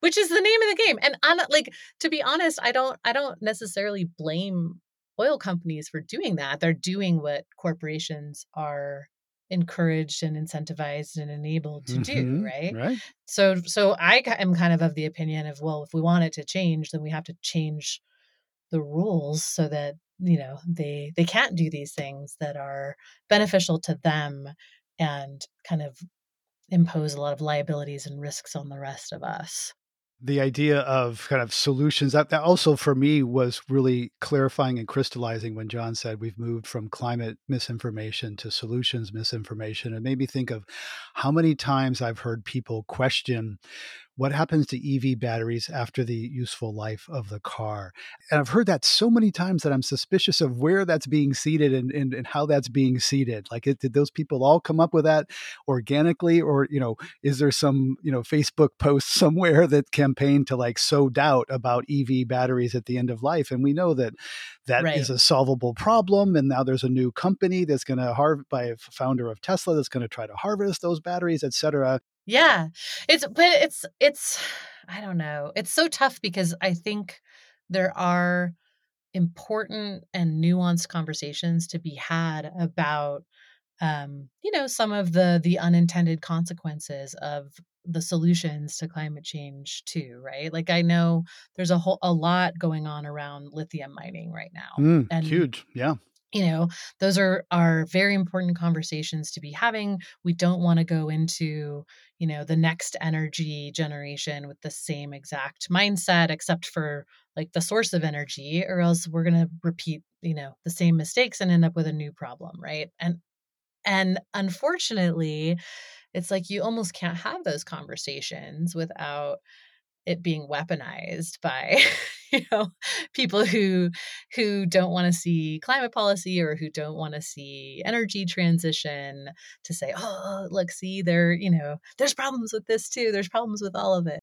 which is the name of the game. And I'm, like, to be honest, I don't, I don't necessarily blame oil companies for doing that. They're doing what corporations are encouraged and incentivized and enabled to mm-hmm. do, right? right? So so I am kind of of the opinion of, well, if we want it to change, then we have to change the rules so that, you know, they they can't do these things that are beneficial to them and kind of impose a lot of liabilities and risks on the rest of us. The idea of kind of solutions, that, that also for me was really clarifying and crystallizing when John said we've moved from climate misinformation to solutions misinformation. It made me think of how many times I've heard people question what happens to E V batteries after the useful life of the car. And I've heard that so many times that I'm suspicious of where that's being seeded and, and, and how that's being seeded. Like, it, did those people all come up with that organically? Or, you know, is there some, you know, Facebook post somewhere that campaigned to like sow doubt about E V batteries at the end of life? And we know that that right. is a solvable problem. And now there's a new company that's going to harvest, by a founder of Tesla, that's going to try to harvest those batteries, et cetera. Yeah, it's but it's it's I don't know. It's so tough because I think there are important and nuanced conversations to be had about, um, you know, some of the the unintended consequences of the solutions to climate change too, right? Like, I know there's a whole a lot going on around lithium mining right now. Mm, and huge, yeah. You know, those are, are very important conversations to be having. We don't want to go into, you know, the next energy generation with the same exact mindset, except for like the source of energy, or else we're going to repeat, you know, the same mistakes and end up with a new problem. Right. And, and unfortunately, it's like, you almost can't have those conversations without it being weaponized by, you know, people who who don't want to see climate policy or who don't want to see energy transition to say, oh, look, see, there, you know, there's problems with this too. There's problems with all of it.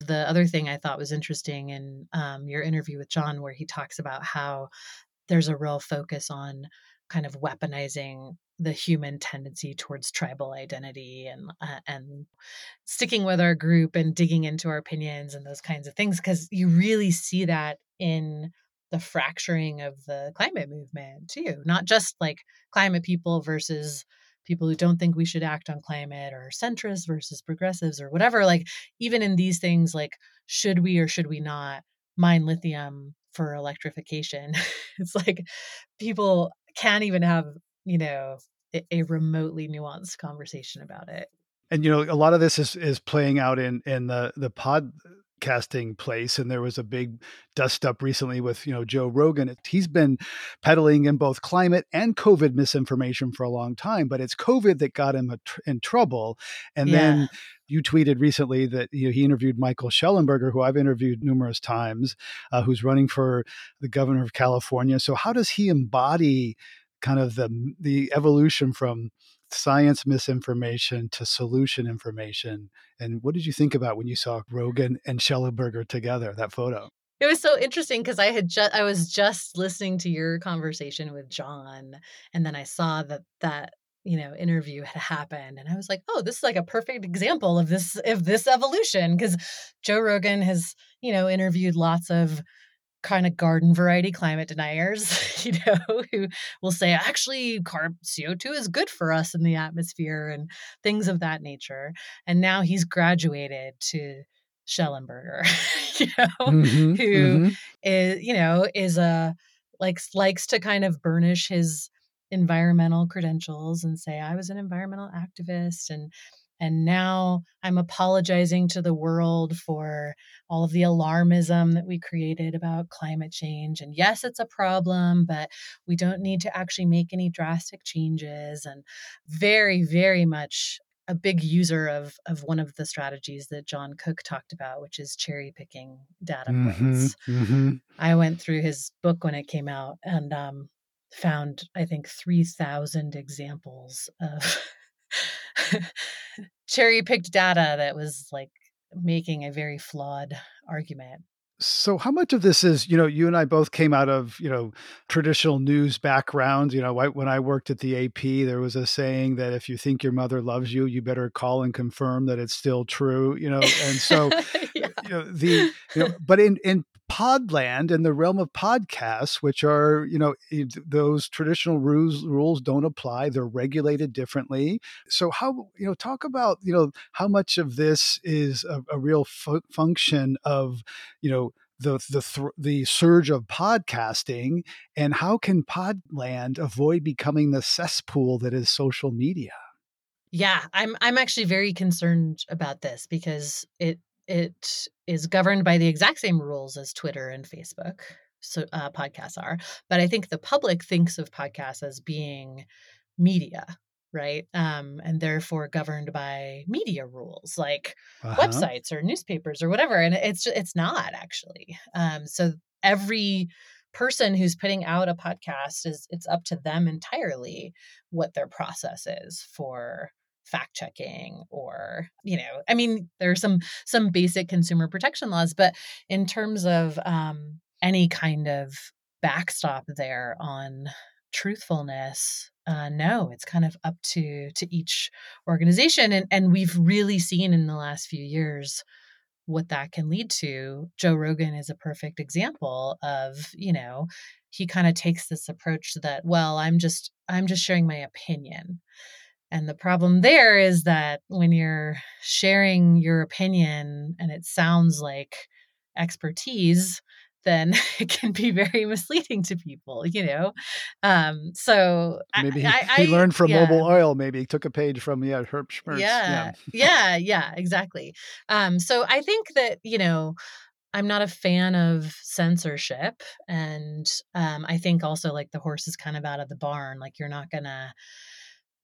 The other thing I thought was interesting in um, your interview with John, where he talks about how there's a real focus on kind of weaponizing the human tendency towards tribal identity and uh, and sticking with our group and digging into our opinions and those kinds of things, because you really see that in the fracturing of the climate movement too, not just like climate people versus people who don't think we should act on climate, or centrists versus progressives or whatever. Like, even in these things, like, should we or should we not mine lithium for electrification? It's like people can't even have, you know, a remotely nuanced conversation about it. And, you know, a lot of this is, is playing out in, in the, the podcasting place. And there was a big dust up recently with, you know, Joe Rogan. He's been peddling in both climate and COVID misinformation for a long time, but it's COVID that got him in trouble. And yeah. then you tweeted recently that, you know, he interviewed Michael Schellenberger, who I've interviewed numerous times, uh, who's running for the governor of California. So how does he embody kind of the the evolution from science misinformation to solution information? And what did you think about when you saw Rogan and Schellenberger together, that photo? It was so interesting because I had ju- I was just listening to your conversation with John, and then I saw that that you know interview had happened, and I was like, oh, this is like a perfect example of this of this evolution, because Joe Rogan has you know interviewed lots of kind of garden variety climate deniers, you know, who will say, actually, carb C O two is good for us in the atmosphere and things of that nature. And now he's graduated to Schellenberger, you know, mm-hmm, who mm-hmm. is, you know, is a, like, likes to kind of burnish his environmental credentials and say, I was an environmental activist and And now I'm apologizing to the world for all of the alarmism that we created about climate change. And yes, it's a problem, but we don't need to actually make any drastic changes. And very, very much a big user of, of one of the strategies that John Cook talked about, which is cherry picking data points. Mm-hmm, mm-hmm. I went through his book when it came out and um, found, I think, three thousand examples of cherry-picked data that was like making a very flawed argument. So how much of this is, you know, you and I both came out of, you know, traditional news backgrounds. You know, I, when I worked at the A P, there was a saying that if you think your mother loves you, you better call and confirm that it's still true, you know, and so, yeah. you know, the, you know, but in, in, podland and the realm of podcasts, which are, you know, those traditional rules rules don't apply. They're regulated differently. So how, you know, talk about, you know, how much of this is a, a real fu- function of, you know, the the th- the surge of podcasting, and how can podland avoid becoming the cesspool that is social media? Yeah, I'm I'm actually very concerned about this because it it is governed by the exact same rules as Twitter and Facebook, so uh, podcasts are. But I think the public thinks of podcasts as being media, right? Um, and therefore governed by media rules like uh-huh. websites or newspapers or whatever. And it's it's not actually. Um, so every person who's putting out a podcast is it's up to them entirely what their process is for fact checking or, you know, I mean, there are some, some basic consumer protection laws, but in terms of um, any kind of backstop there on truthfulness, uh, no, it's kind of up to, to each organization. And, and we've really seen in the last few years what that can lead to. Joe Rogan is a perfect example of, you know, he kind of takes this approach that, well, I'm just, I'm just sharing my opinion. And the problem there is that when you're sharing your opinion and it sounds like expertise, then it can be very misleading to people, you know? Um, so maybe I, he, I, he learned from yeah. Mobil Oil, maybe he took a page from yeah, Herb Schmertz. Yeah, yeah, yeah, yeah, exactly. Um, so I think that, you know, I'm not a fan of censorship. And um, I think also like the horse is kind of out of the barn, like you're not going to,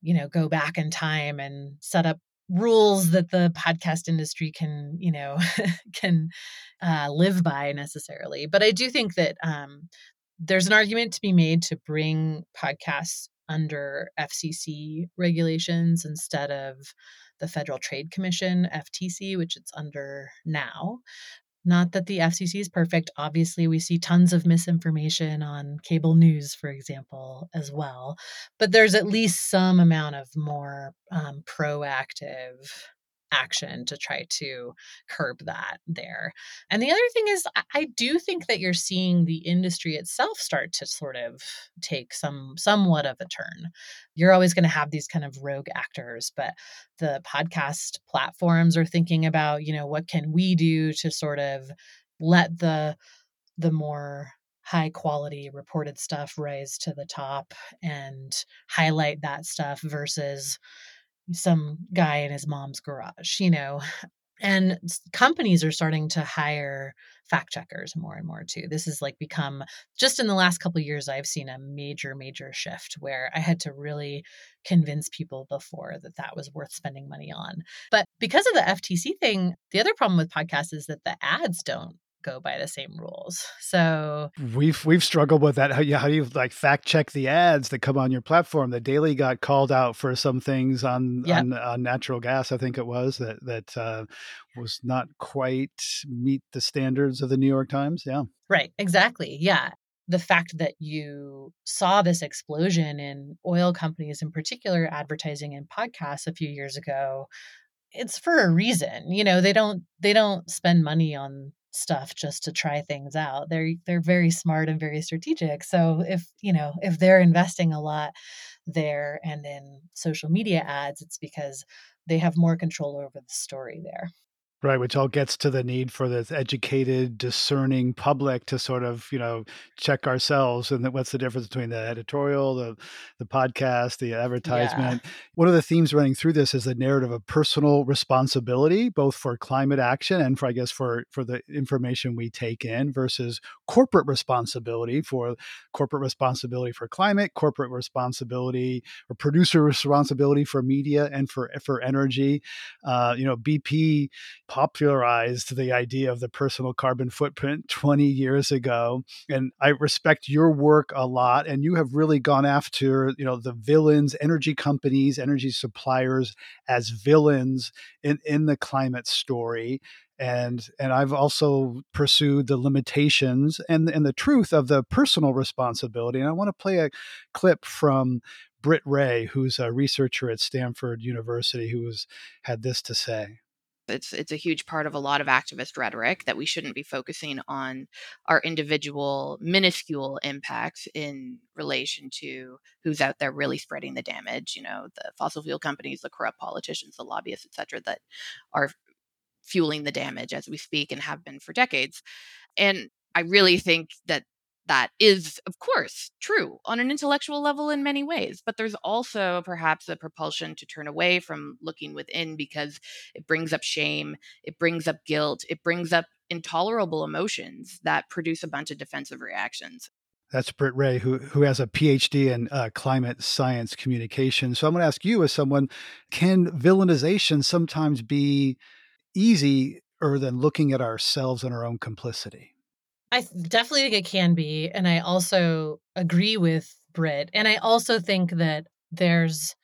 you know, go back in time and set up rules that the podcast industry can, you know, can uh, live by necessarily. But I do think that um, there's an argument to be made to bring podcasts under F C C regulations instead of the Federal Trade Commission, F T C, which it's under now. Not that the F C C is perfect. Obviously, we see tons of misinformation on cable news, for example, as well. But there's at least some amount of more um, proactive action to try to curb that there. And the other thing is, I do think that you're seeing the industry itself start to sort of take some somewhat of a turn. You're always going to have these kind of rogue actors, but the podcast platforms are thinking about, you know, what can we do to sort of let the the more high quality reported stuff rise to the top and highlight that stuff versus some guy in his mom's garage, you know, and companies are starting to hire fact checkers more and more too. This has like become just in the last couple of years, I've seen a major, major shift where I had to really convince people before that that was worth spending money on. But because of the F T C thing, the other problem with podcasts is that the ads don't go by the same rules. So we've we've struggled with that. How you how do you like fact check the ads that come on your platform? The Daily got called out for some things on yep. on, on natural gas, I think it was that that uh, was not quite meet the standards of the New York Times. Yeah, right, exactly. Yeah, the fact that you saw this explosion in oil companies, in particular, advertising in podcasts a few years ago, it's for a reason. You know, they don't they don't spend money on stuff just to try things out. They're they're very smart and very strategic. So if, you know, if they're investing a lot there and in social media ads, it's because they have more control over the story there. Right, which all gets to the need for this educated, discerning public to sort of, you know, check ourselves and what's the difference between the editorial, the the podcast, the advertisement. Yeah. One of the themes running through this is the narrative of personal responsibility, both for climate action and for, I guess, for, for the information we take in versus corporate responsibility for corporate responsibility for climate, corporate responsibility or producer responsibility for media and for, for energy. Uh, you know, B P popularized the idea of the personal carbon footprint twenty years ago. And I respect your work a lot. And you have really gone after, you know, the villains, energy companies, energy suppliers as villains in, in the climate story. And and I've also pursued the limitations and, and the truth of the personal responsibility. And I want to play a clip from Britt Ray, who's a researcher at Stanford University, who has had this to say. It's it's a huge part of a lot of activist rhetoric that we shouldn't be focusing on our individual minuscule impacts in relation to who's out there really spreading the damage, you know, the fossil fuel companies, the corrupt politicians, the lobbyists, et cetera, that are fueling the damage as we speak and have been for decades. And I really think that that is, of course, true on an intellectual level in many ways, but there's also perhaps a propulsion to turn away from looking within because it brings up shame, it brings up guilt, it brings up intolerable emotions that produce a bunch of defensive reactions. That's Britt Ray, who who has a P H D in uh, climate science communication. So I'm going to ask you as someone, can villainization sometimes be easier than looking at ourselves and our own complicity? I definitely think it can be. And I also agree with Britt. And I also think that there's,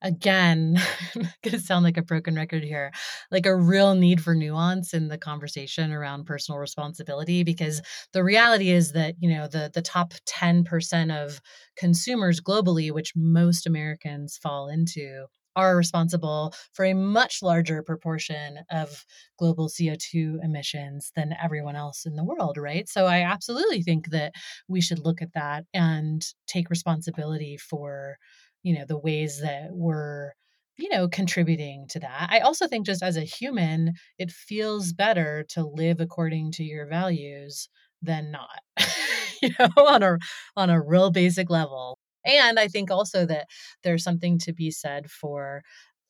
again, I'm going to sound like a broken record here, like a real need for nuance in the conversation around personal responsibility, because the reality is that, you know, the, the top ten percent of consumers globally, which most Americans fall into, are responsible for a much larger proportion of global C O two emissions than everyone else in the world, right? So I absolutely think that we should look at that and take responsibility for, you know, the ways that we're, you know, contributing to that. I also think just as a human, it feels better to live according to your values than not, you know, on a on a real basic level. And I think also that there's something to be said for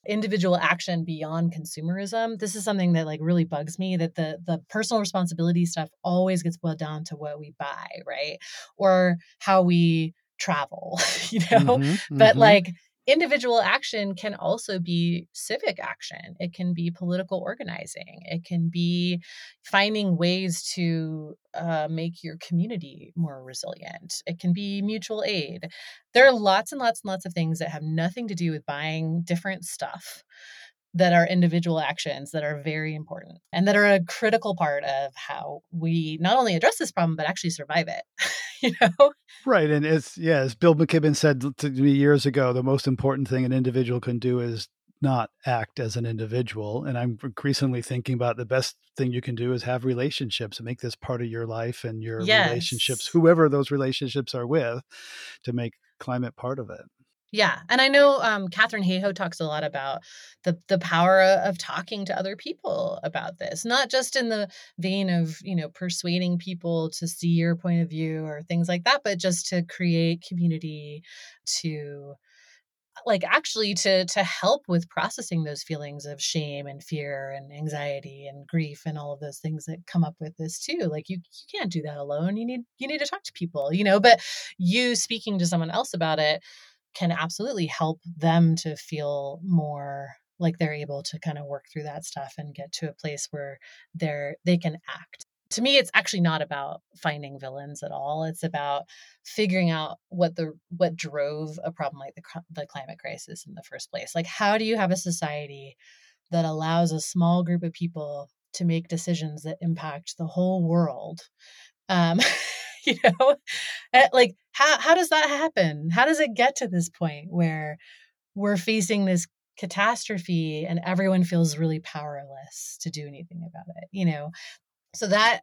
individual action beyond consumerism. This is something that like really bugs me, that the the personal responsibility stuff always gets boiled down to what we buy, right? Or how we travel, you know? Mm-hmm, but mm-hmm. like individual action can also be civic action. It can be political organizing. It can be finding ways to uh, make your community more resilient. It can be mutual aid. There are lots and lots and lots of things that have nothing to do with buying different stuff that are individual actions that are very important and that are a critical part of how we not only address this problem, but actually survive it, you know? Right. And it's, yeah, as Bill McKibben said to me years ago, the most important thing an individual can do is not act as an individual. And I'm increasingly thinking about the best thing you can do is have relationships and make this part of your life and your yes. relationships, whoever those relationships are with, to make climate part of it. Yeah. And I know um, Catherine Hayhoe talks a lot about the the power of talking to other people about this, not just in the vein of, you know, persuading people to see your point of view or things like that, but just to create community, to like actually to to help with processing those feelings of shame and fear and anxiety and grief and all of those things that come up with this too. Like you you can't do that alone. You need you need to talk to people, you know, but you speaking to someone else about it can absolutely help them to feel more like they're able to kind of work through that stuff and get to a place where they're they can act. To me, it's actually not about finding villains at all. It's about figuring out what the what drove a problem like the the climate crisis in the first place. Like, how do you have a society that allows a small group of people to make decisions that impact the whole world? Um, You know, like how, how does that happen? How does it get to this point where we're facing this catastrophe and everyone feels really powerless to do anything about it? You know, so that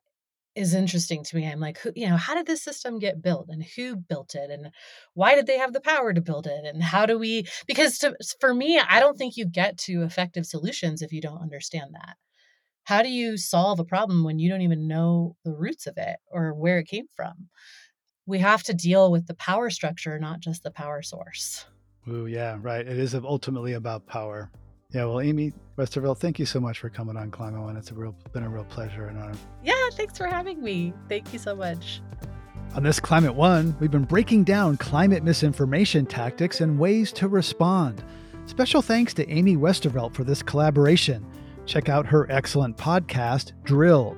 is interesting to me. I'm like, who, you know, how did this system get built and who built it and why did they have the power to build it? And how do we, because to, for me, I don't think you get to effective solutions if you don't understand that. How do you solve a problem when you don't even know the roots of it or where it came from? We have to deal with the power structure, not just the power source. Ooh, yeah, right. It is ultimately about power. Yeah, well, Amy Westervelt, thank you so much for coming on Climate One. It's a real, been a real pleasure and honor. Yeah, thanks for having me. Thank you so much. On this Climate One, we've been breaking down climate misinformation tactics and ways to respond. Special thanks to Amy Westervelt for this collaboration. Check out her excellent podcast, Drilled.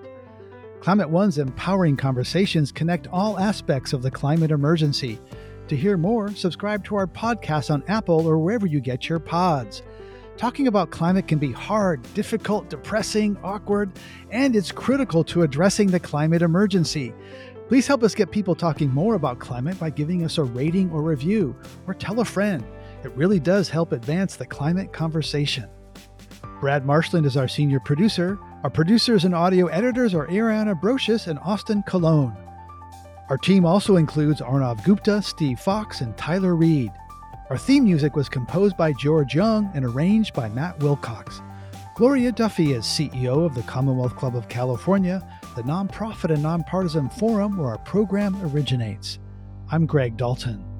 Climate One's empowering conversations connect all aspects of the climate emergency. To hear more, subscribe to our podcast on Apple or wherever you get your pods. Talking about climate can be hard, difficult, depressing, awkward, and it's critical to addressing the climate emergency. Please help us get people talking more about climate by giving us a rating or review, or tell a friend. It really does help advance the climate conversation. Brad Marshland is our senior producer. Our producers and audio editors are Ariana Brocious and Austin Colon. Our team also includes Arnav Gupta, Steve Fox, and Tyler Reed. Our theme music was composed by George Young and arranged by Matt Wilcox. Gloria Duffy is C E O of the Commonwealth Club of California, the nonprofit and nonpartisan forum where our program originates. I'm Greg Dalton.